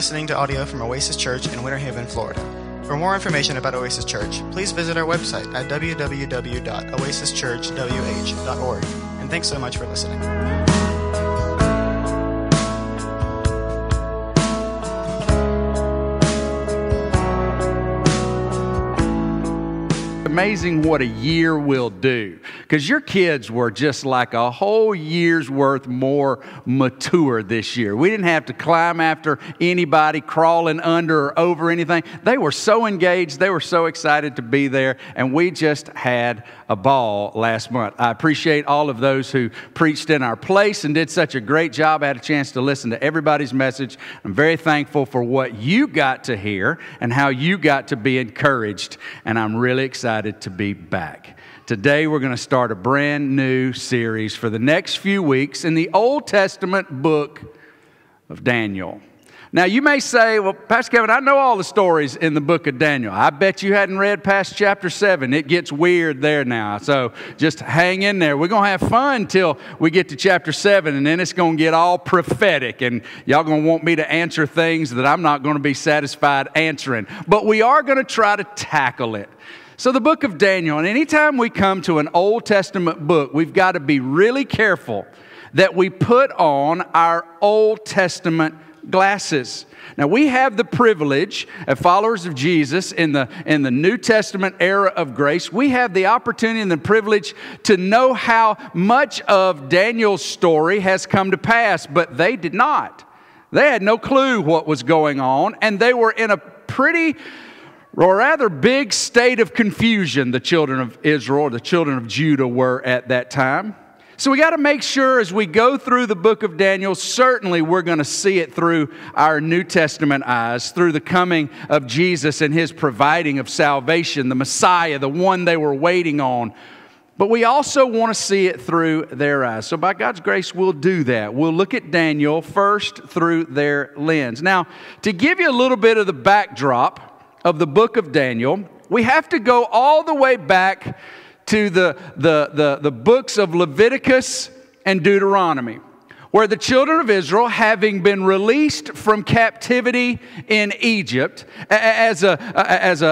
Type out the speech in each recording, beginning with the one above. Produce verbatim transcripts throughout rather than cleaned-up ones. listening to audio from Oasis Church in Winter Haven, Florida. For more information about Oasis Church, please visit our website at w w w dot oasis church w h dot org. And thanks so much for listening. Amazing what a year will do, because your kids were just like a whole year's worth more mature this year. We didn't have to climb after anybody, crawling under or over anything. They were so engaged. They were so excited to be there, and we just had a ball last month. I appreciate all of those who preached in our place and did such a great job. I had a chance to listen to everybody's message. I'm very thankful for what you got to hear and how you got to be encouraged, and I'm really excited to be back. Today we're going to start a brand new series for the next few weeks in the Old Testament book of Daniel. Now you may say, well, Pastor Kevin, I know all the stories in the book of Daniel. I bet you hadn't read past chapter seven. It gets weird there now, so just hang in there. We're going to have fun till we get to chapter seven, and then it's going to get all prophetic, and y'all going to want me to answer things that I'm not going to be satisfied answering. But we are going to try to tackle it. So the book of Daniel, and anytime we come to an Old Testament book, we've got to be really careful that we put on our Old Testament glasses. Now, we have the privilege as followers of Jesus in the, in the New Testament era of grace. We have the opportunity and the privilege to know how much of Daniel's story has come to pass, but they did not. They had no clue what was going on, and they were in a pretty... or rather big state of confusion, the children of Israel, the children of Judah were at that time. So we got to make sure as we go through the book of Daniel, certainly we're going to see it through our New Testament eyes, through the coming of Jesus and his providing of salvation, the Messiah, the one they were waiting on. But we also want to see it through their eyes. So by God's grace, we'll do that. We'll look at Daniel first through their lens. Now, to give you a little bit of the backdrop of the book of Daniel, we have to go all the way back to the, the, the, the books of Leviticus and Deuteronomy, where the children of Israel, having been released from captivity in Egypt as, a, as a, a,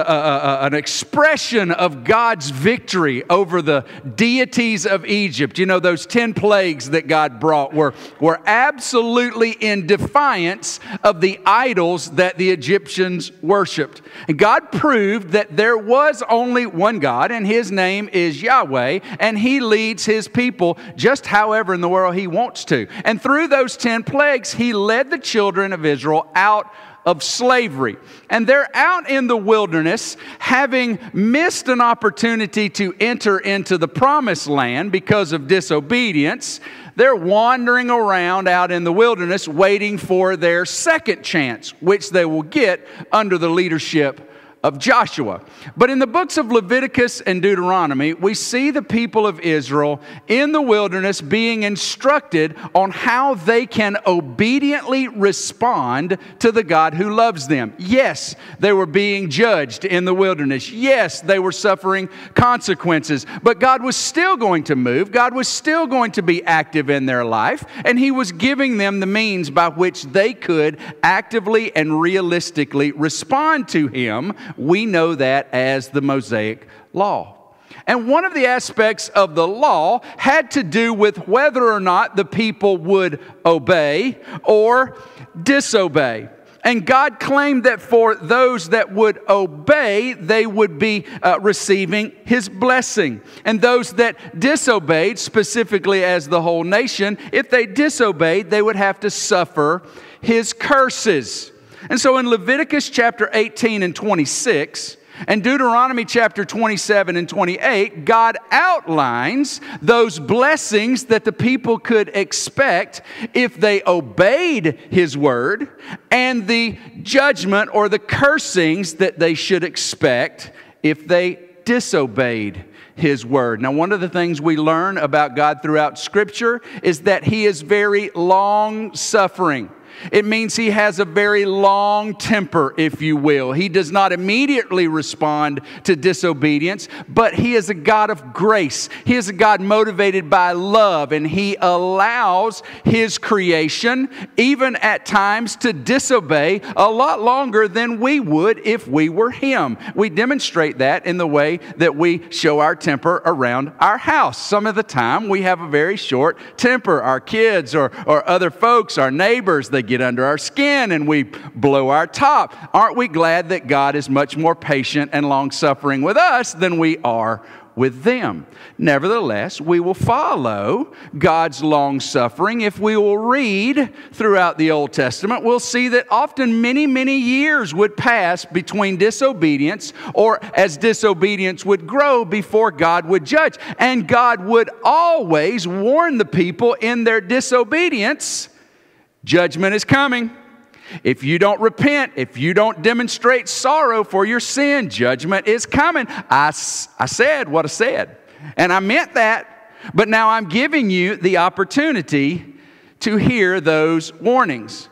a, an expression of God's victory over the deities of Egypt, you know, those ten plagues that God brought were, were absolutely in defiance of the idols that the Egyptians worshipped. And God proved that there was only one God, and his name is Yahweh, and he leads his people just however in the world he wants to. And through those ten plagues, he led the children of Israel out of slavery. And they're out in the wilderness, having missed an opportunity to enter into the promised land because of disobedience. They're wandering around out in the wilderness, waiting for their second chance, which they will get under the leadership of Joshua. But in the books of Leviticus and Deuteronomy, we see the people of Israel in the wilderness being instructed on how they can obediently respond to the God who loves them. Yes, they were being judged in the wilderness. Yes, they were suffering consequences, but God was still going to move. God was still going to be active in their life, and he was giving them the means by which they could actively and realistically respond to him. We know that as the Mosaic Law. And one of the aspects of the law had to do with whether or not the people would obey or disobey. And God claimed that for those that would obey, they would be uh, receiving his blessing. And those that disobeyed, specifically as the whole nation, if they disobeyed, they would have to suffer his curses. And so in Leviticus chapter eighteen and twenty-six and Deuteronomy chapter twenty-seven and twenty-eight, God outlines those blessings that the people could expect if they obeyed his word, and the judgment or the cursings that they should expect if they disobeyed his word. Now, one of the things we learn about God throughout Scripture is that he is very long-suffering. It means he has a very long temper, if you will. He does not immediately respond to disobedience, but he is a God of grace. He is a God motivated by love, and he allows his creation, even at times, to disobey a lot longer than we would if we were him. We demonstrate that in the way that we show our temper around our house. Some of the time, we have a very short temper. Our kids or, or other folks, our neighbors, they get under our skin and we blow our top. Aren't we glad that God is much more patient and long-suffering with us than we are with them? Nevertheless, we will follow God's long-suffering. If we will read throughout the Old Testament, we'll see that often many, many years would pass between disobedience, or as disobedience would grow, before God would judge. And God would always warn the people in their disobedience, judgment is coming. If you don't repent, if you don't demonstrate sorrow for your sin, judgment is coming. I, I said what I said, and I meant that, but now I'm giving you the opportunity to hear those warnings.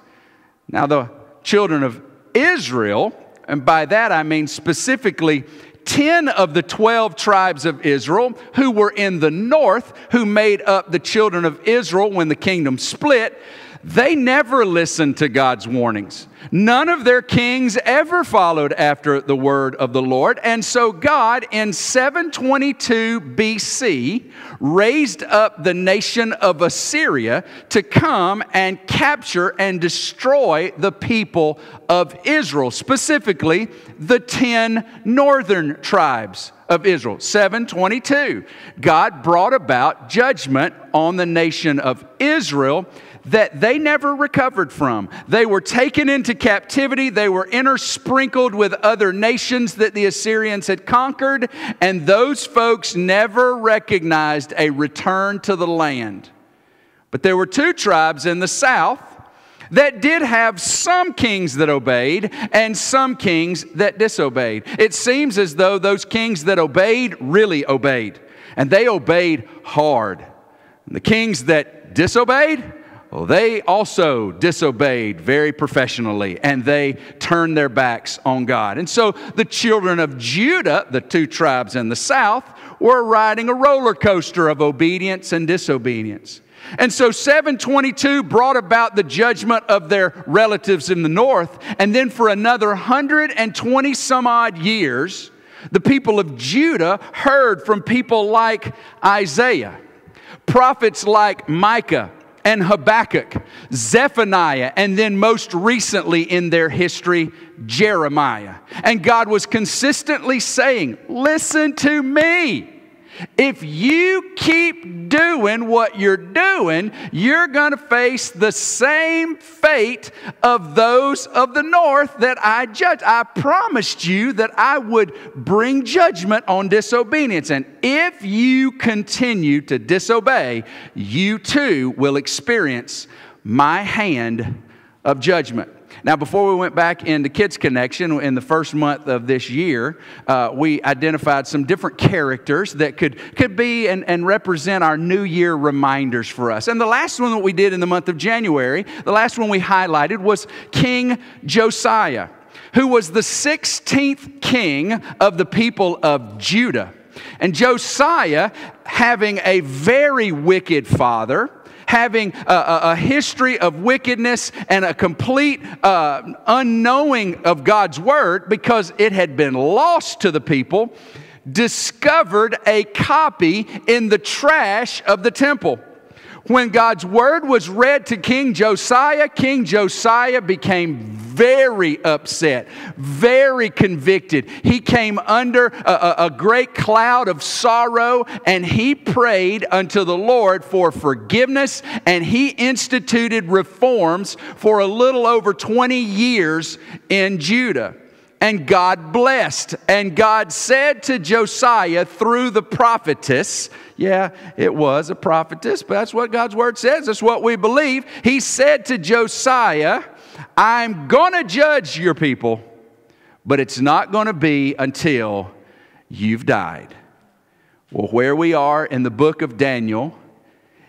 Now, the children of Israel, and by that I mean specifically ten of the twelve tribes of Israel who were in the north, who made up the children of Israel when the kingdom split, they never listened to God's warnings. None of their kings ever followed after the word of the Lord. And so God, in seven twenty-two B C, raised up the nation of Assyria to come and capture and destroy the people of Israel, specifically the ten northern tribes of Israel. seven twenty-two. God brought about judgment on the nation of Israel that they never recovered from. They were taken into captivity. They were intersprinkled with other nations that the Assyrians had conquered, and those folks never recognized a return to the land. But there were two tribes in the south that did have some kings that obeyed and some kings that disobeyed. It seems as though those kings that obeyed really obeyed, and they obeyed hard. And the kings that disobeyed, well, they also disobeyed very professionally, and they turned their backs on God. And so the children of Judah, the two tribes in the south, were riding a roller coaster of obedience and disobedience. And so seven twenty-two brought about the judgment of their relatives in the north, and then for another one hundred twenty some odd years, the people of Judah heard from people like Isaiah, prophets like Micah and Habakkuk, Zephaniah, and then most recently in their history, Jeremiah. And God was consistently saying, listen to me. If you keep doing what you're doing, you're going to face the same fate of those of the north that I judged. I promised you that I would bring judgment on disobedience. And if you continue to disobey, you too will experience my hand of judgment. Now, before we went back into Kids Connection in the first month of this year, uh, we identified some different characters that could, could be and, and represent our New Year reminders for us. And the last one that we did in the month of January, the last one we highlighted was King Josiah, who was the sixteenth king of the people of Judah. And Josiah, having a very wicked father, having a, a, a history of wickedness and a complete uh, unknowing of God's word because it had been lost to the people, discovered a copy in the trash of the temple. When God's word was read to King Josiah, King Josiah became very upset, very convicted. He came under a, a, a great cloud of sorrow, and he prayed unto the Lord for forgiveness, and he instituted reforms for a little over twenty years in Judah. And God blessed, and God said to Josiah through the prophetess, yeah, it was a prophetess, but that's what God's word says, that's what we believe. He said to Josiah, I'm going to judge your people, but it's not going to be until you've died. Well, where we are in the book of Daniel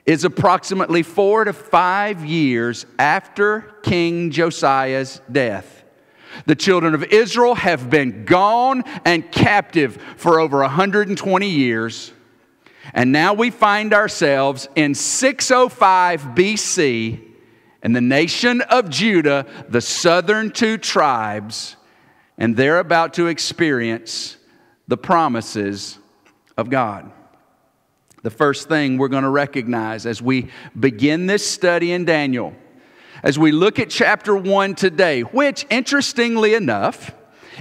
is approximately four to five years after King Josiah's death. The children of Israel have been gone and captive for over one hundred twenty years. And now we find ourselves in six oh five B C, and the nation of Judah, the southern two tribes, and they're about to experience the promises of God. The first thing we're going to recognize as we begin this study in Daniel, as we look at chapter one today, which, interestingly enough,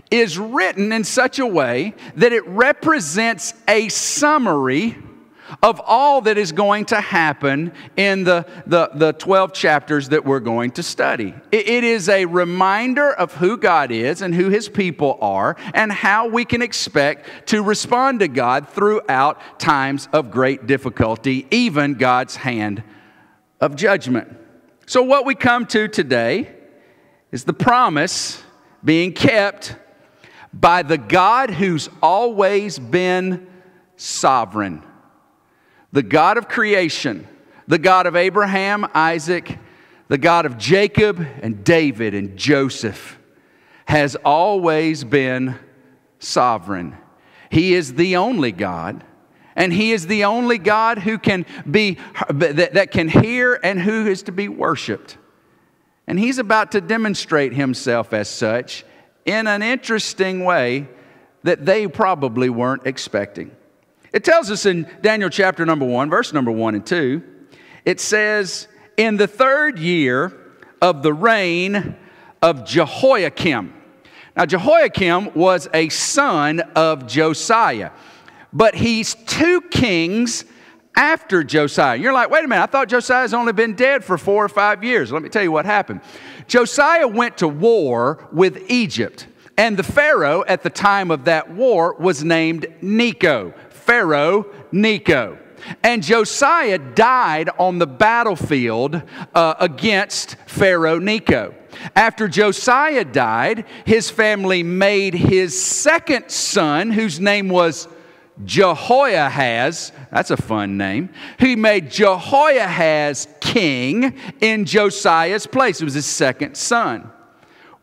is written in such a way that it represents a summary of all that is going to happen in the, the, the twelve chapters that we're going to study. It, it is a reminder of who God is and who His people are and how we can expect to respond to God throughout times of great difficulty, even God's hand of judgment. So what we come to today is the promise being kept by the God who's always been sovereign. The God of creation, the God of Abraham, Isaac, the God of Jacob and David and Joseph has always been sovereign. He is the only God, and He is the only God who can be, that, that can hear and who is to be worshiped. And He's about to demonstrate Himself as such in an interesting way that they probably weren't expecting. It tells us in Daniel chapter number one, verse number one and two, it says, in the third year of the reign of Jehoiakim. Now, Jehoiakim was a son of Josiah, but he's two kings after Josiah. You're like, wait a minute, I thought Josiah's only been dead for four or five years. Let me tell you what happened. Josiah went to war with Egypt, and the Pharaoh at the time of that war was named Necho. Pharaoh Necho. And Josiah died on the battlefield uh, against Pharaoh Necho. After Josiah died, his family made his second son, whose name was Jehoahaz. That's a fun name. He made Jehoahaz king in Josiah's place. It was his second son.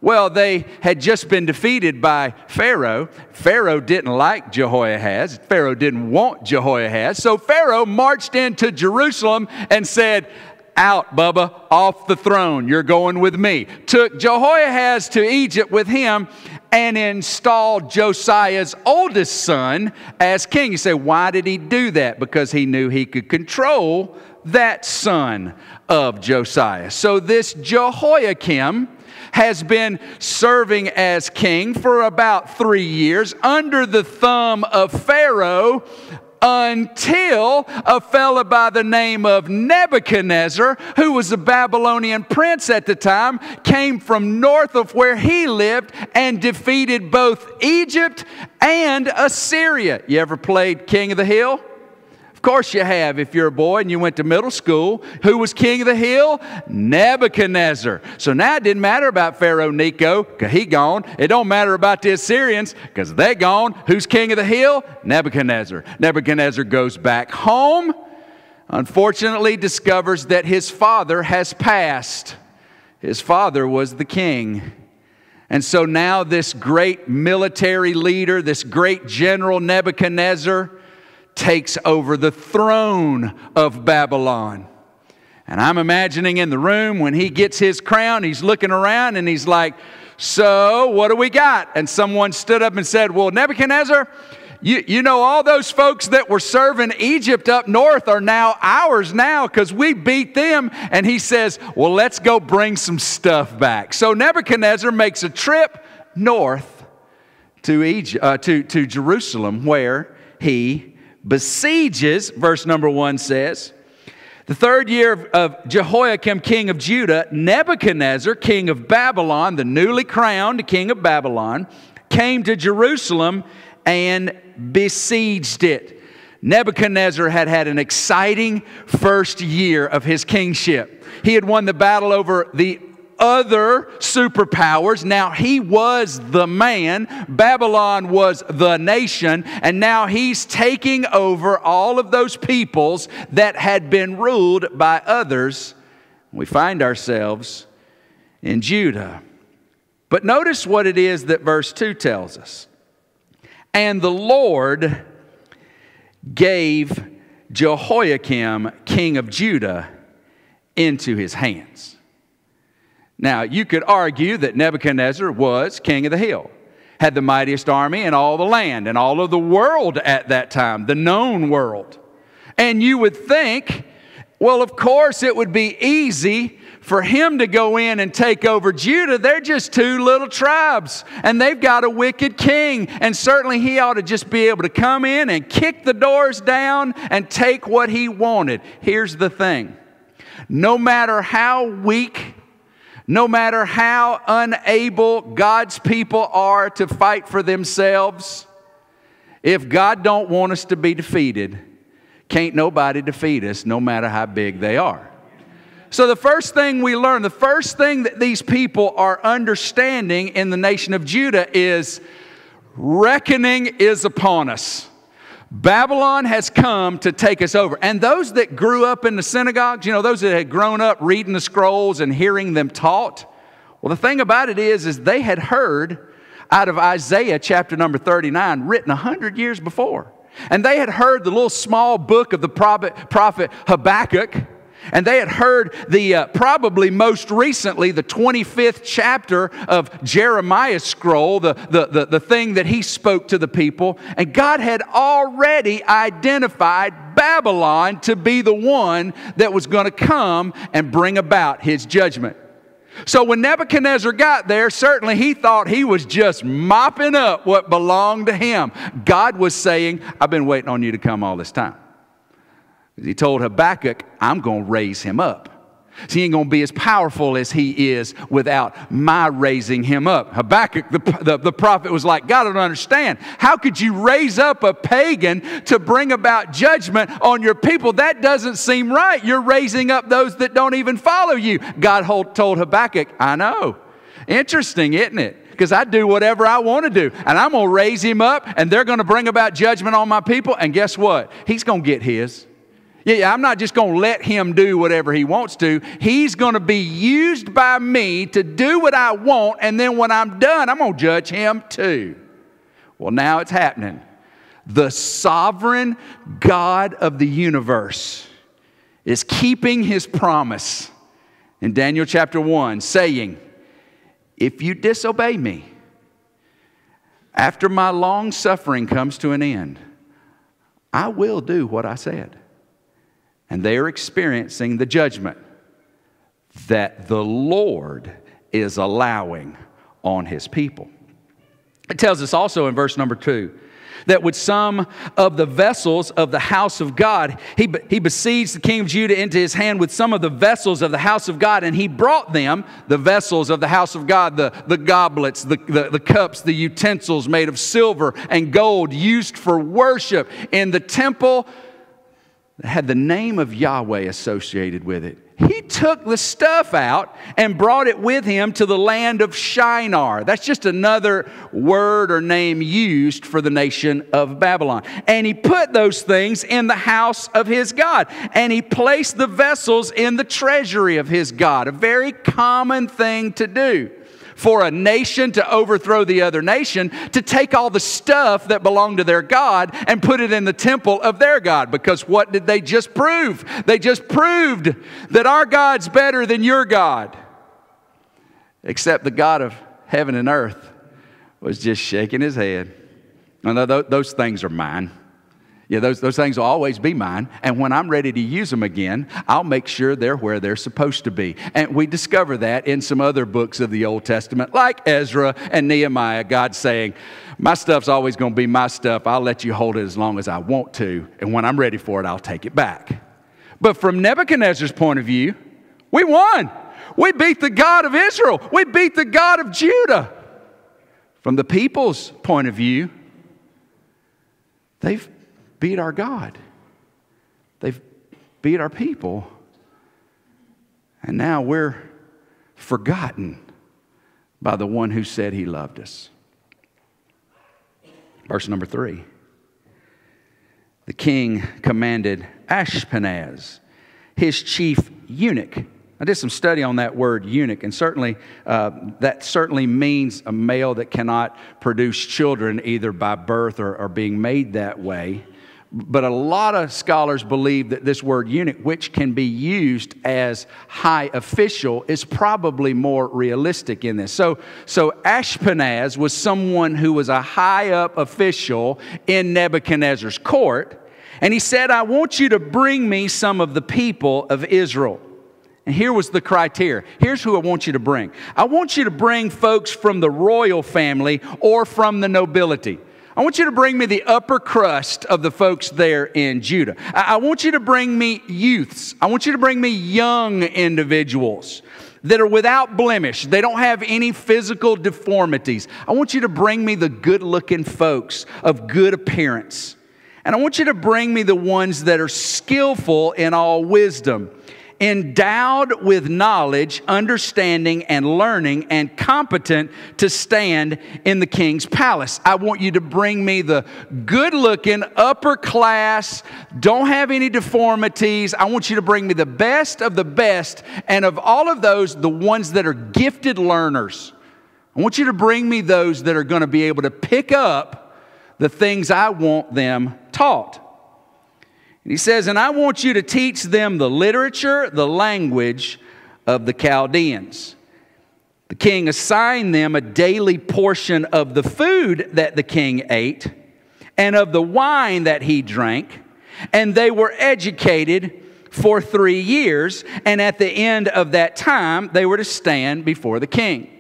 Well, they had just been defeated by Pharaoh. Pharaoh didn't like Jehoahaz. Pharaoh didn't want Jehoahaz. So Pharaoh marched into Jerusalem and said, out, Bubba, off the throne. You're going with me. Took Jehoahaz to Egypt with him and installed Josiah's oldest son as king. You say, why did he do that? Because he knew he could control that son of Josiah. So this Jehoiakim has been serving as king for about three years under the thumb of Pharaoh until a fellow by the name of Nebuchadnezzar, who was a Babylonian prince at the time, came from north of where he lived and defeated both Egypt and Assyria. You ever played King of the Hill? Of course you have if you're a boy and you went to middle school. Who was king of the hill? Nebuchadnezzar. So now it didn't matter about Pharaoh Necho, because he gone. It don't matter about the Assyrians, because they gone. Who's king of the hill? Nebuchadnezzar. Nebuchadnezzar goes back home, unfortunately discovers that his father has passed. His father was the king. And so now this great military leader, this great general Nebuchadnezzar, takes over the throne of Babylon. And I'm imagining in the room when he gets his crown, he's looking around and he's like, so what do we got? And someone stood up and said, well, Nebuchadnezzar, you, you know all those folks that were serving Egypt up north are now ours now because we beat them. And he says, well, let's go bring some stuff back. So Nebuchadnezzar makes a trip north to, Egypt, uh, to, to Jerusalem where he besieges, verse number one says, the third year of, of Jehoiakim, king of Judah, Nebuchadnezzar, king of Babylon, the newly crowned king of Babylon, came to Jerusalem and besieged it. Nebuchadnezzar had had an exciting first year of his kingship. He had won the battle over the other superpowers. Now he was the man. Babylon was the nation. And now he's taking over all of those peoples that had been ruled by others. We find ourselves in Judah. But notice what it is that verse two tells us. And the Lord gave Jehoiakim, king of Judah, into his hands. Now, you could argue that Nebuchadnezzar was king of the hill, had the mightiest army in all the land and all of the world at that time, the known world. And you would think, well, of course it would be easy for him to go in and take over Judah. They're just two little tribes, and they've got a wicked king. And certainly he ought to just be able to come in and kick the doors down and take what he wanted. Here's the thing. No matter how weak, no matter how unable God's people are to fight for themselves, if God don't want us to be defeated, can't nobody defeat us, no matter how big they are. So the first thing we learn, the first thing that these people are understanding in the nation of Judah is reckoning is upon us. Babylon has come to take us over. And those that grew up in the synagogues, you know, those that had grown up reading the scrolls and hearing them taught, well, the thing about it is, is they had heard out of Isaiah chapter number thirty-nine, written a hundred years before. And they had heard the little small book of the prophet, prophet Habakkuk. And they had heard the uh, probably most recently the twenty-fifth chapter of Jeremiah's scroll, the, the, the, the thing that he spoke to the people. And God had already identified Babylon to be the one that was going to come and bring about his judgment. So when Nebuchadnezzar got there, certainly he thought he was just mopping up what belonged to him. God was saying, I've been waiting on you to come all this time. He told Habakkuk, I'm going to raise him up. So he ain't going to be as powerful as he is without my raising him up. Habakkuk, the, the, the prophet, was like, God, I don't understand. How could you raise up a pagan to bring about judgment on your people? That doesn't seem right. You're raising up those that don't even follow you. God told Habakkuk, I know. Interesting, isn't it? Because I do whatever I want to do. And I'm going to raise him up, and they're going to bring about judgment on my people. And guess what? He's going to get his. Yeah, I'm not just going to let him do whatever he wants to. He's going to be used by me to do what I want, and then when I'm done, I'm going to judge him too. Well, now it's happening. The sovereign God of the universe is keeping his promise in Daniel chapter one, saying, if you disobey me, after my long suffering comes to an end, I will do what I said. And they are experiencing the judgment that the Lord is allowing on his people. It tells us also in verse number two, that with some of the vessels of the house of God, he, he besieged the king of Judah into his hand with some of the vessels of the house of God, and he brought them, the vessels of the house of God, the, the goblets, the, the, the cups, the utensils made of silver and gold used for worship in the temple that had the name of Yahweh associated with it. He took the stuff out and brought it with him to the land of Shinar. That's just another word or name used for the nation of Babylon. And he put those things in the house of his God. And he placed the vessels in the treasury of his God. A very common thing to do for a nation to overthrow the other nation, to take all the stuff that belonged to their God and put it in the temple of their God. Because what did they just prove? They just proved that our God's better than your God. Except the God of heaven and earth was just shaking his head. No, those things are mine. Yeah, those, those things will always be mine. And when I'm ready to use them again, I'll make sure they're where they're supposed to be. And we discover that in some other books of the Old Testament, like Ezra and Nehemiah, God's saying, my stuff's always going to be my stuff. I'll let you hold it as long as I want to. And when I'm ready for it, I'll take it back. But from Nebuchadnezzar's point of view, we won. We beat the God of Israel. We beat the God of Judah. From the people's point of view, they've beat our God. They've beat our people. And now we're forgotten by the one who said he loved us. Verse number three. The king commanded Ashpenaz, his chief eunuch. I did some study on that word eunuch, and certainly uh, that certainly means a male that cannot produce children either by birth or, or being made that way. But a lot of scholars believe that this word eunuch, which can be used as high official, is probably more realistic in this. So, so Ashpenaz was someone who was a high-up official in Nebuchadnezzar's court. And he said, I want you to bring me some of the people of Israel. And here was the criteria. Here's who I want you to bring. I want you to bring folks from the royal family or from the nobility. I want you to bring me the upper crust of the folks there in Judah. I want you to bring me youths. I want you to bring me young individuals that are without blemish. They don't have any physical deformities. I want you to bring me the good-looking folks of good appearance. And I want you to bring me the ones that are skillful in all wisdom, endowed with knowledge, understanding, and learning, and competent to stand in the king's palace. I want you to bring me the good-looking, upper class, don't have any deformities. I want you to bring me the best of the best, and of all of those, the ones that are gifted learners. I want you to bring me those that are going to be able to pick up the things I want them taught. And he says, and I want you to teach them the literature, the language of the Chaldeans. The king assigned them a daily portion of the food that the king ate and of the wine that he drank. And they were educated for three years. And at the end of that time, they were to stand before the king.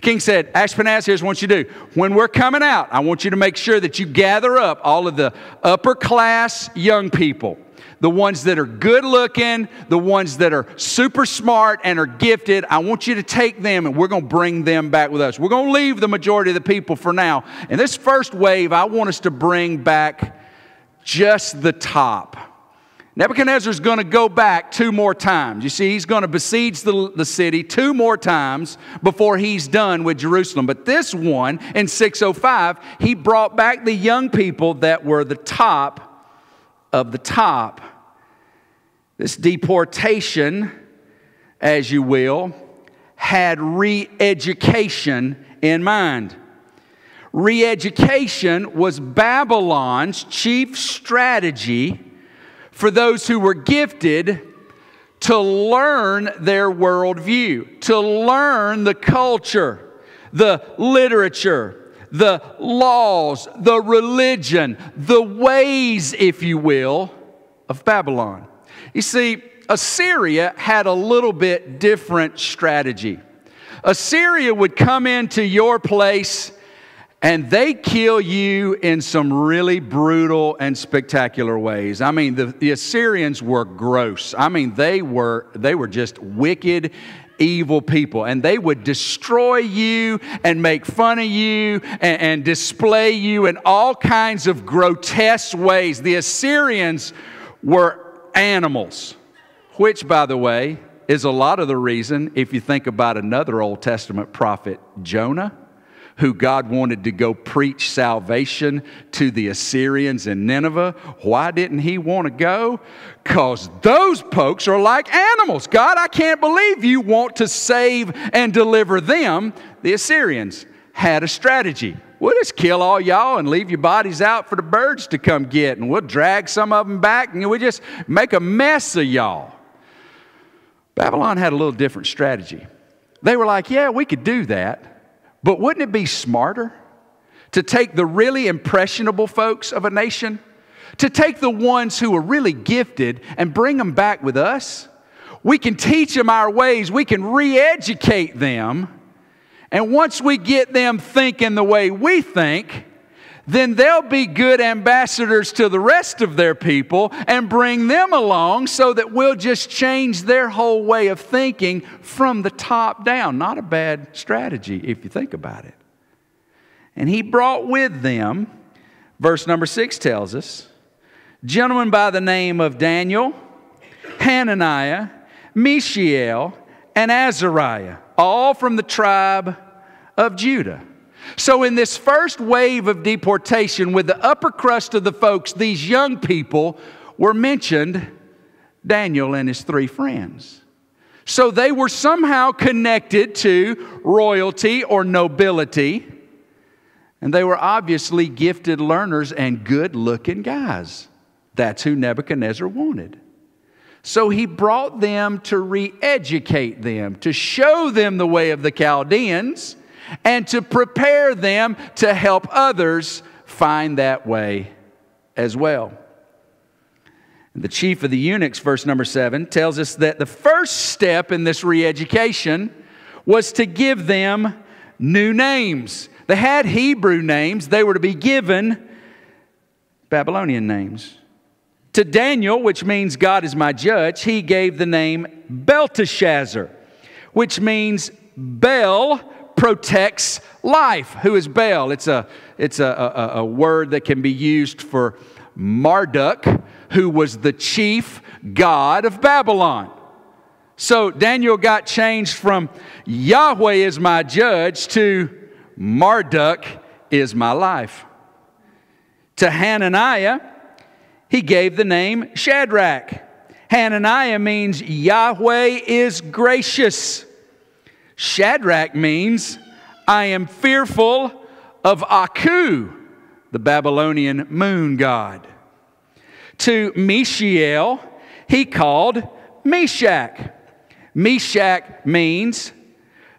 King said, Ashpenaz, here's what you do. When we're coming out, I want you to make sure that you gather up all of the upper class young people. The ones that are good looking, the ones that are super smart and are gifted. I want you to take them and we're going to bring them back with us. We're going to leave the majority of the people for now. And this first wave, I want us to bring back just the top. Nebuchadnezzar's going to go back two more times. You see, he's going to besiege the, the city two more times before he's done with Jerusalem. But this one, in six oh five, he brought back the young people that were the top of the top. This deportation, as you will, had re-education in mind. Re-education was Babylon's chief strategy for those who were gifted to learn their worldview, to learn the culture, the literature, the laws, the religion, the ways, if you will, of Babylon. You see, Assyria had a little bit different strategy. Assyria would come into your place and they kill you in some really brutal and spectacular ways. I mean, the, the Assyrians were gross. I mean, they were, they were just wicked, evil people. And they would destroy you and make fun of you and, and display you in all kinds of grotesque ways. The Assyrians were animals, which, by the way, is a lot of the reason, if you think about another Old Testament prophet, Jonah, who God wanted to go preach salvation to the Assyrians in Nineveh. Why didn't he want to go? Because those folks are like animals. God, I can't believe you want to save and deliver them. The Assyrians had a strategy. We'll just kill all y'all and leave your bodies out for the birds to come get, and we'll drag some of them back, and we'll just make a mess of y'all. Babylon had a little different strategy. They were like, yeah, we could do that. But wouldn't it be smarter to take the really impressionable folks of a nation, to take the ones who are really gifted and bring them back with us? We can teach them our ways. We can re-educate them. And once we get them thinking the way we think, then they'll be good ambassadors to the rest of their people and bring them along so that we'll just change their whole way of thinking from the top down. Not a bad strategy if you think about it. And he brought with them, verse number six tells us, gentlemen by the name of Daniel, Hananiah, Mishael, and Azariah. all from the tribe of Judah. So in this first wave of deportation, with the upper crust of the folks, these young people were mentioned, Daniel and his three friends. So they were somehow connected to royalty or nobility, and they were obviously gifted learners and good-looking guys. That's who Nebuchadnezzar wanted. So he brought them to re-educate them, to show them the way of the Chaldeans, and to prepare them to help others find that way as well. And the chief of the eunuchs, verse number seven, tells us that the first step in this re-education was to give them new names. They had Hebrew names. They were to be given Babylonian names. To Daniel, which means God is my judge, he gave the name Belteshazzar, which means Bel protects life. Who is Bel? It's a, it's a, a, a word that can be used for Marduk, who was the chief god of Babylon. So Daniel got changed from Yahweh is my judge to Marduk is my life. To Hananiah, he gave the name Shadrach. Hananiah means Yahweh is gracious. Shadrach means I am fearful of Aku, the Babylonian moon god. To Mishael, he called Meshach. Meshach means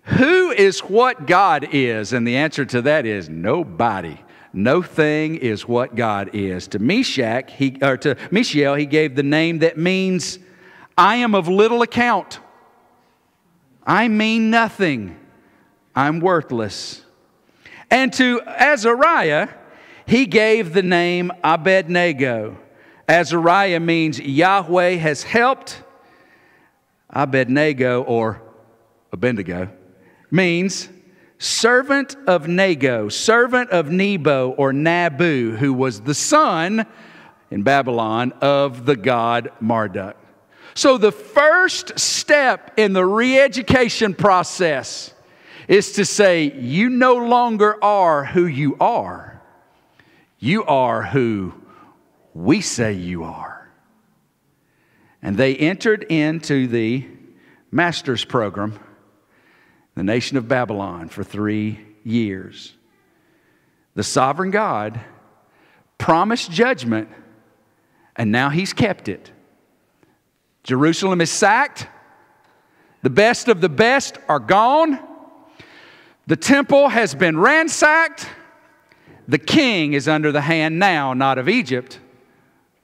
who is what God is? And the answer to that is nobody. No thing is what God is. To Meshach, he, or to Mishael, he gave the name that means, I am of little account. I mean nothing. I'm worthless. And to Azariah, he gave the name Abednego. Azariah means Yahweh has helped. Abednego, or Abednego, means servant of Nego, servant of Nebo or Nabu, who was the son in Babylon of the god Marduk. So the first step in the re-education process is to say, you no longer are who you are. You are who we say you are. And they entered into the master's program, the nation of Babylon, for three years. The sovereign God promised judgment, and now he's kept it. Jerusalem is sacked. The best of the best are gone. The temple has been ransacked. The king is under the hand now, not of Egypt,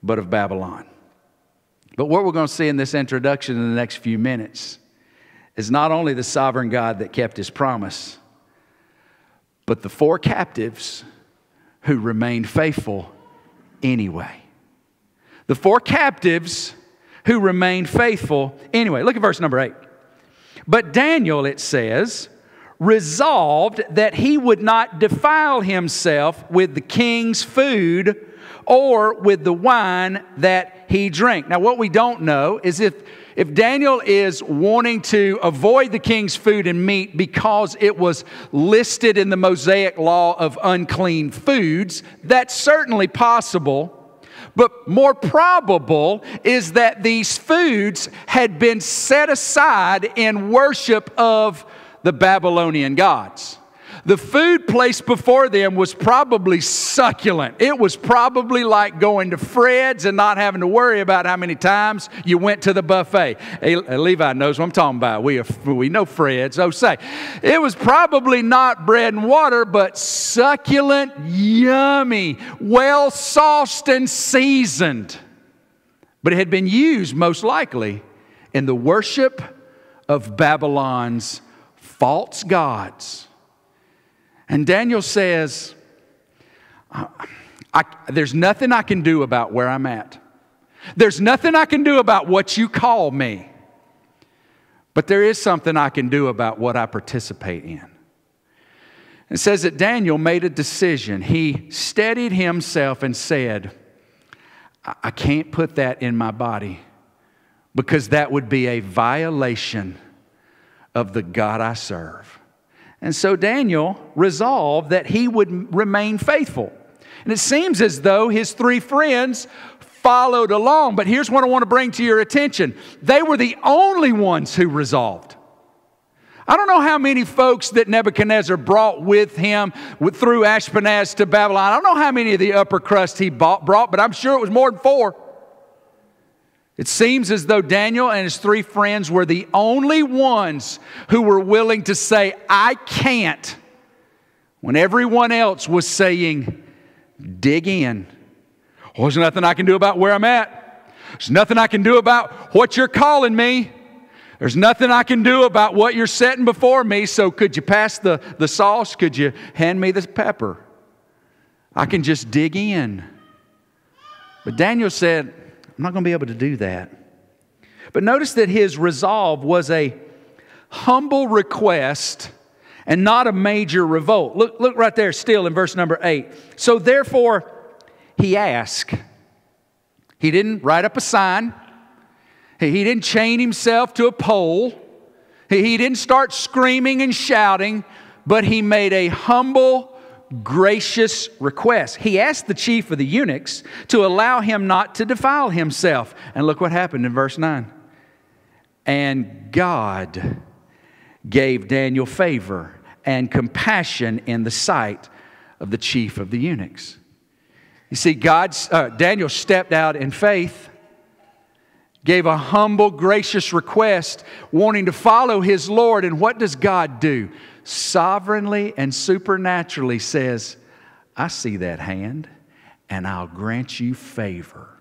but of Babylon. But what we're going to see in this introduction in the next few minutes is not only the sovereign God that kept his promise, but the four captives who remained faithful anyway. The four captives who remained faithful anyway. Look at verse number eight. But Daniel, it says, resolved that he would not defile himself with the king's food or with the wine that he drank. Now, what we don't know is if If Daniel is wanting to avoid the king's food and meat because it was listed in the Mosaic law of unclean foods, that's certainly possible. But more probable is that these foods had been set aside in worship of the Babylonian gods. The food placed before them was probably succulent. It was probably like going to Fred's and not having to worry about how many times you went to the buffet. Hey, Levi knows what I'm talking about. We, are, we know Fred's. Oh, say. It was probably not bread and water, but succulent, yummy, well-sauced and seasoned. But it had been used, most likely, in the worship of Babylon's false gods. And Daniel says, I, I, there's nothing I can do about where I'm at. There's nothing I can do about what you call me. But there is something I can do about what I participate in. It says that Daniel made a decision. He steadied himself and said, I, I can't put that in my body because that would be a violation of the God I serve. And so Daniel resolved that he would remain faithful. And it seems as though his three friends followed along. But here's what I want to bring to your attention. They were the only ones who resolved. I don't know how many folks that Nebuchadnezzar brought with him with, through Ashpenaz to Babylon. I don't know how many of the upper crust he bought, brought, but I'm sure it was more than four. It seems as though Daniel and his three friends were the only ones who were willing to say, I can't, when everyone else was saying, dig in. Oh, there's nothing I can do about where I'm at. There's nothing I can do about what you're calling me. There's nothing I can do about what you're setting before me. So could you pass the, the sauce? Could you hand me the pepper? I can just dig in. But Daniel said, I'm not going to be able to do that. But notice that his resolve was a humble request and not a major revolt. Look, look right there still in verse number eight. So therefore, he asked. He didn't write up a sign. He didn't chain himself to a pole. He didn't start screaming and shouting, but he made a humble, gracious request. He asked the chief of the eunuchs to allow him not to defile himself. And look what happened in verse nine. And God gave Daniel favor and compassion in the sight of the chief of the eunuchs. You see, God's, uh, Daniel stepped out in faith, gave a humble, gracious request, wanting to follow his Lord. And what does God do? Sovereignly and supernaturally says, I see that hand, and I'll grant you favor.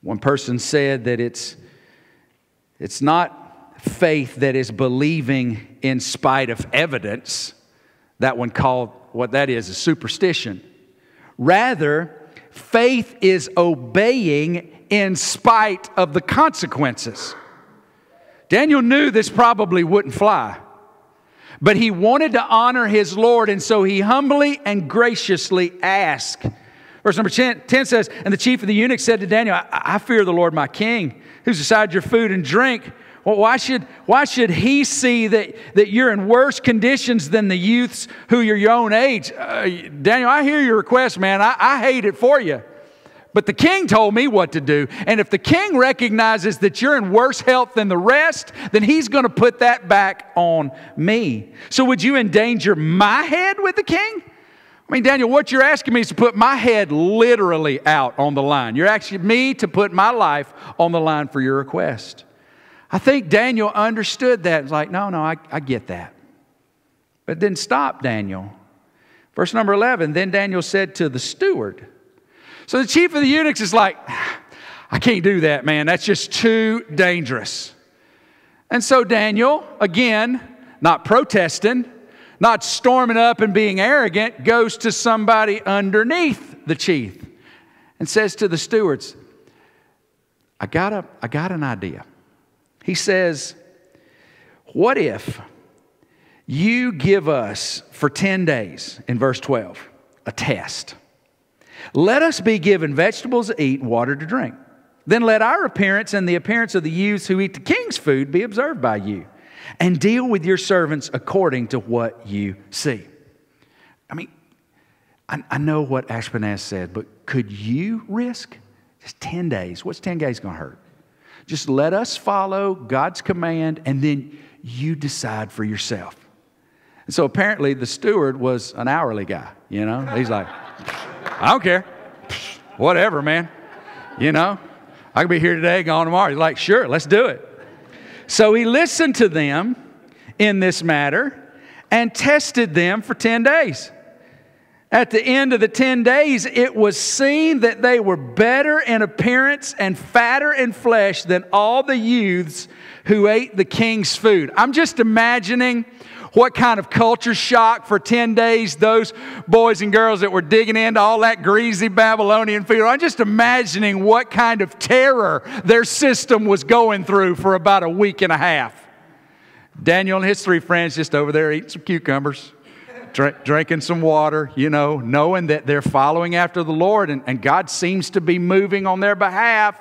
One person said that it's, it's not faith that is believing in spite of evidence. That one called, what that is, is superstition. Rather, faith is obeying in spite of the consequences. Daniel knew this probably wouldn't fly, but he wanted to honor his Lord, and so he humbly and graciously asked. Verse number ten says, and the chief of the eunuchs said to Daniel, I, I fear the Lord my king, who's decided your food and drink. Well, why should, why should he see that, that you're in worse conditions than the youths who are your own age? Uh, Daniel, I hear your request, man. I, I hate it for you. But the king told me what to do. And if the king recognizes that you're in worse health than the rest, then he's going to put that back on me. So would you endanger my head with the king? I mean, Daniel, what you're asking me is to put my head literally out on the line. You're asking me to put my life on the line for your request. I think Daniel understood that. It's like, no, no, I, I get that. But it didn't stop Daniel. Verse number eleven, then Daniel said to the steward. So the chief of the eunuchs is like, I can't do that, man. That's just too dangerous. And so Daniel, again, not protesting, not storming up and being arrogant, goes to somebody underneath the chief and says to the stewards, I got a, I got an idea. He says, what if you give us for ten days, in verse twelve, a test? Let us be given vegetables to eat and water to drink. Then let our appearance and the appearance of the youths who eat the king's food be observed by you. And deal with your servants according to what you see. I mean, I, I know what Ashpenaz said, but could you risk just ten days? What's ten days going to hurt? Just let us follow God's command, and then you decide for yourself. And so apparently the steward was an hourly guy, you know. He's like, I don't care. Whatever, man. You know, I could be here today, gone tomorrow. He's like, sure, let's do it. So he listened to them in this matter and tested them for ten days. At the end of the ten days, it was seen that they were better in appearance and fatter in flesh than all the youths who ate the king's food. I'm just imagining what kind of culture shock for ten days those boys and girls that were digging into all that greasy Babylonian food. I'm just imagining what kind of terror their system was going through for about a week and a half. Daniel and his three friends just over there eating some cucumbers, Drink, drinking some water, you know, knowing that they're following after the Lord, and, and God seems to be moving on their behalf.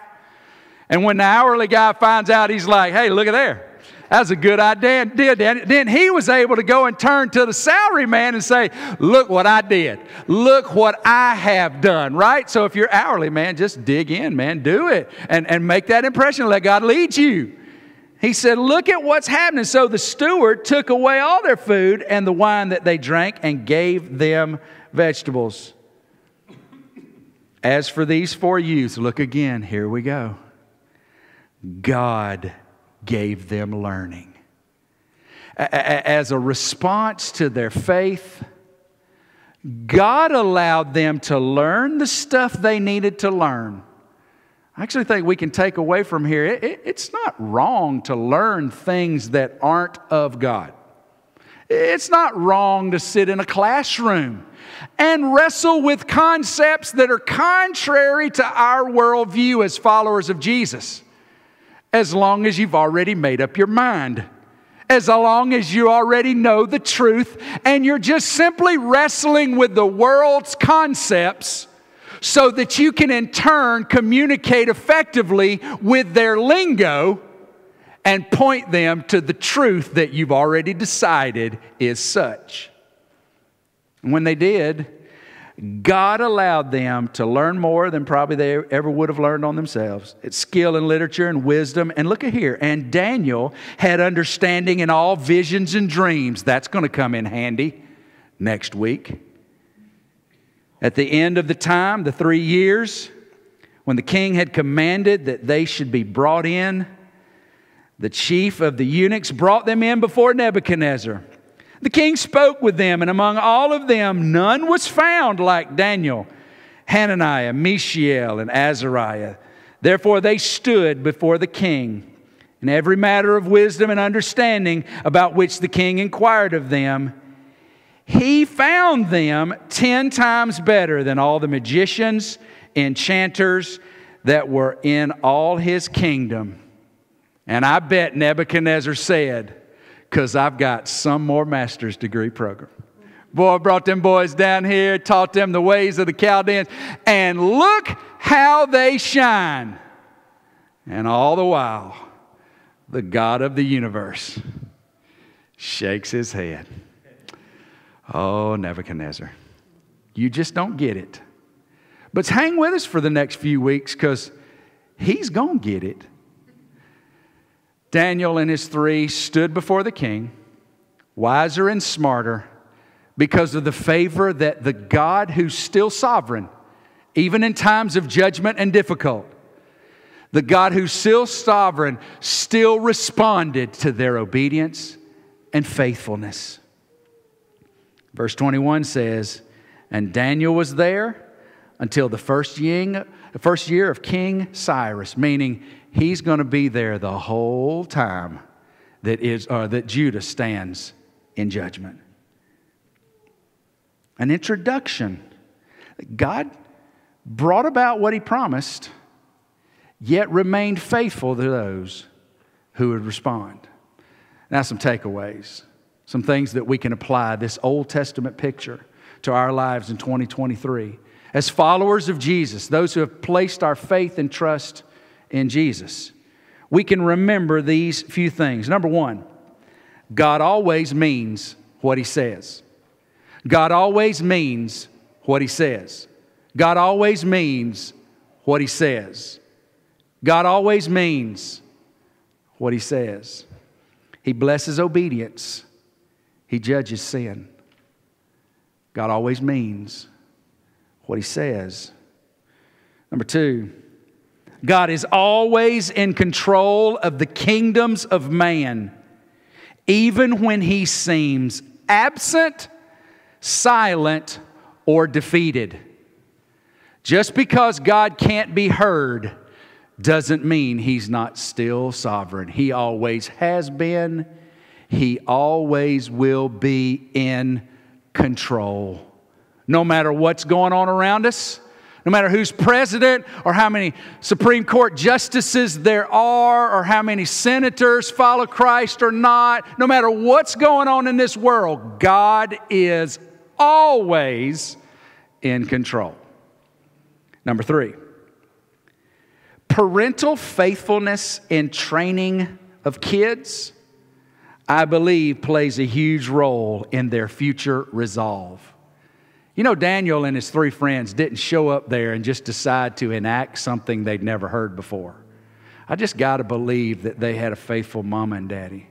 And when the hourly guy finds out, he's like, hey, look at there. That's a good idea. Then he was able to go and turn to the salary man and say, look what I did. Look what I have done, right? So if you're hourly, man, just dig in, man. Do it and, and make that impression. Let God lead you. He said, look at what's happening. So the steward took away all their food and the wine that they drank and gave them vegetables. As for these four youths, look again, here we go. God gave them learning. As a response to their faith, God allowed them to learn the stuff they needed to learn. I actually think we can take away from here, it, it, it's not wrong to learn things that aren't of God. It's not wrong to sit in a classroom and wrestle with concepts that are contrary to our worldview as followers of Jesus, as long as you've already made up your mind, as long as you already know the truth, and you're just simply wrestling with the world's concepts so that you can in turn communicate effectively with their lingo and point them to the truth that you've already decided is such. And when they did, God allowed them to learn more than probably they ever would have learned on themselves. It's skill in literature and wisdom. And look at here. And Daniel had understanding in all visions and dreams. That's going to come in handy next week. At the end of the time, the three years, when the king had commanded that they should be brought in, the chief of the eunuchs brought them in before Nebuchadnezzar. The king spoke with them, and among all of them, none was found like Daniel, Hananiah, Mishael, and Azariah. Therefore they stood before the king. In every matter of wisdom and understanding about which the king inquired of them, he found them ten times better than all the magicians, enchanters that were in all his kingdom. And I bet Nebuchadnezzar said, because I've got some more master's degree program. Boy, I brought them boys down here, taught them the ways of the Chaldeans, and look how they shine. And all the while, the God of the universe shakes his head. Oh, Nebuchadnezzar, you just don't get it. But hang with us for the next few weeks because he's going to get it. Daniel and his three stood before the king, wiser and smarter, because of the favor that the God who's still sovereign, even in times of judgment and difficult, the God who's still sovereign still responded to their obedience and faithfulness. Verse twenty-one says, and Daniel was there until the first year of King Cyrus, meaning he's going to be there the whole time that, is, or that Judah stands in judgment. An introduction. God brought about what he promised, yet remained faithful to those who would respond. Now some takeaways. Some things that we can apply this Old Testament picture to our lives in twenty twenty-three. As followers of Jesus, those who have placed our faith and trust in Jesus, we can remember these few things. Number one, God always means what he says. God always means what he says. God always means what he says. God always means what he says. He blesses obedience. He judges sin. God always means what he says. Number two, God is always in control of the kingdoms of man, even when he seems absent, silent, or defeated. Just because God can't be heard doesn't mean he's not still sovereign. He always has been. He always will be in control. No matter what's going on around us, no matter who's president or how many Supreme Court justices there are or how many senators follow Christ or not, no matter what's going on in this world, God is always in control. Number three, parental faithfulness in training of kids I believe, plays a huge role in their future resolve. You know, Daniel and his three friends didn't show up there and just decide to enact something they'd never heard before. I just got to believe that they had a faithful mama and daddy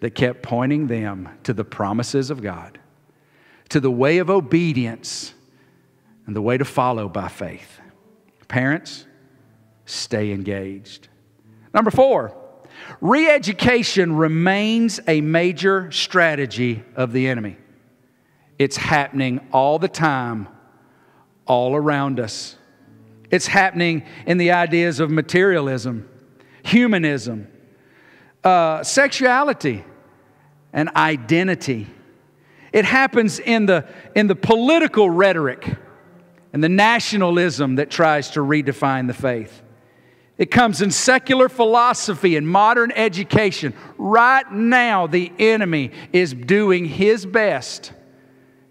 that kept pointing them to the promises of God, to the way of obedience, and the way to follow by faith. Parents, stay engaged. Number four, re-education remains a major strategy of the enemy. It's happening all the time, all around us. It's happening in the ideas of materialism, humanism, uh, sexuality, and identity. It happens in the, in the political rhetoric and the nationalism that tries to redefine the faith. It comes in secular philosophy and modern education. Right now, the enemy is doing his best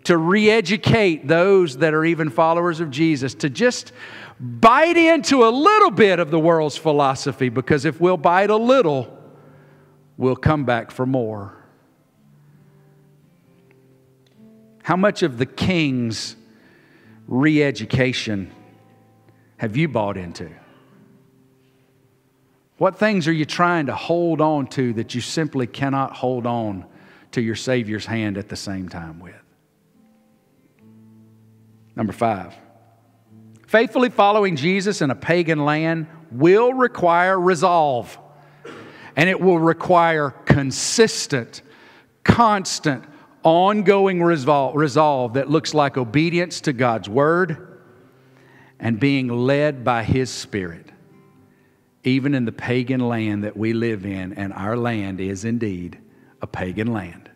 to re-educate those that are even followers of Jesus, to just bite into a little bit of the world's philosophy, because if we'll bite a little, we'll come back for more. How much of the king's re-education have you bought into? What things are you trying to hold on to that you simply cannot hold on to your Savior's hand at the same time with? Number five, faithfully following Jesus in a pagan land will require resolve, and it will require consistent, constant, ongoing resolve, resolve that looks like obedience to God's Word and being led by His Spirit. Even in the pagan land that we live in, and our land is indeed a pagan land.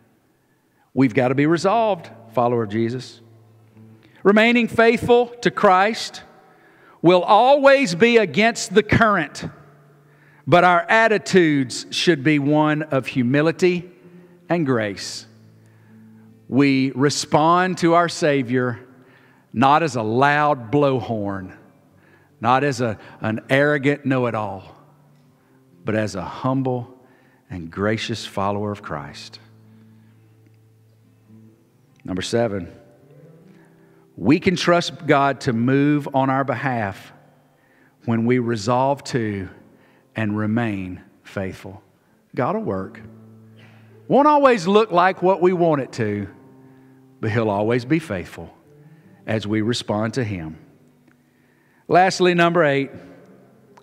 We've got to be resolved, follower of Jesus. Remaining faithful to Christ will always be against the current, but our attitudes should be one of humility and grace. We respond to our Savior not as a loud blowhorn, not as a, an arrogant know-it-all, but as a humble and gracious follower of Christ. Number seven, we can trust God to move on our behalf when we resolve to and remain faithful. God will work. Won't always look like what we want it to, but He'll always be faithful as we respond to Him. Lastly, number eight,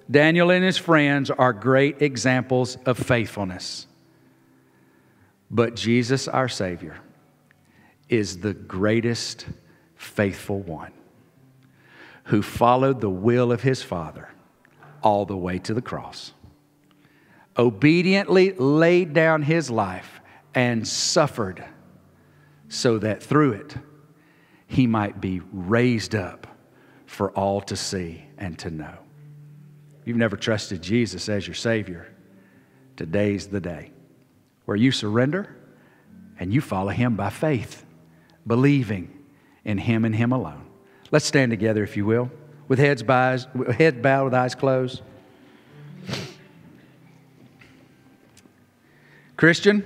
Daniel and his friends are great examples of faithfulness. But Jesus, our Savior, is the greatest faithful one who followed the will of His Father all the way to the cross, obediently laid down His life and suffered so that through it He might be raised up for all to see and to know. If you've never trusted Jesus as your Savior, today's the day where you surrender and you follow Him by faith, believing in Him and Him alone. Let's stand together, if you will, with heads bowed, head bowed with eyes closed. Christian,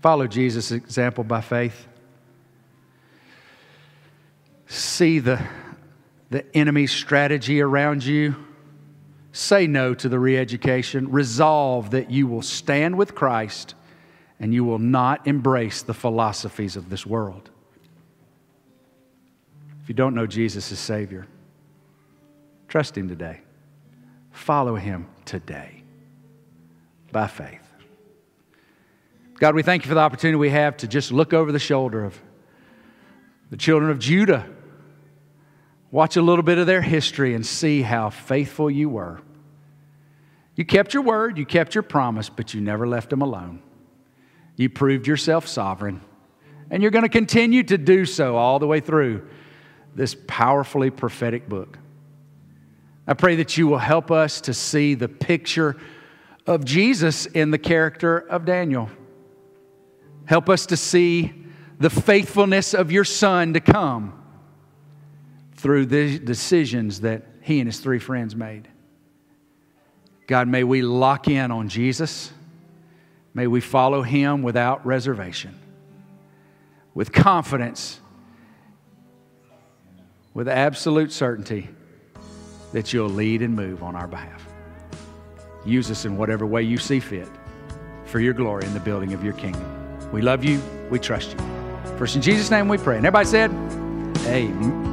follow Jesus' example by faith. See the, the enemy's strategy around you. Say no to the re-education. Resolve that you will stand with Christ and you will not embrace the philosophies of this world. If you don't know Jesus as Savior, trust Him today. Follow Him today by faith. God, we thank You for the opportunity we have to just look over the shoulder of the children of Judah. Watch a little bit of their history and see how faithful You were. You kept Your word, You kept Your promise, but You never left them alone. You proved Yourself sovereign, and You're going to continue to do so all the way through this powerfully prophetic book. I pray that You will help us to see the picture of Jesus in the character of Daniel. Help us to see the faithfulness of Your Son to come through the decisions that He and His three friends made. God, may we lock in on Jesus. May we follow him without reservation, with confidence, with absolute certainty that you'll lead and move on our behalf. Use us in whatever way you see fit for your glory in the building of your kingdom. We love you. We trust you. First, in Jesus' name we pray. And everybody said, amen.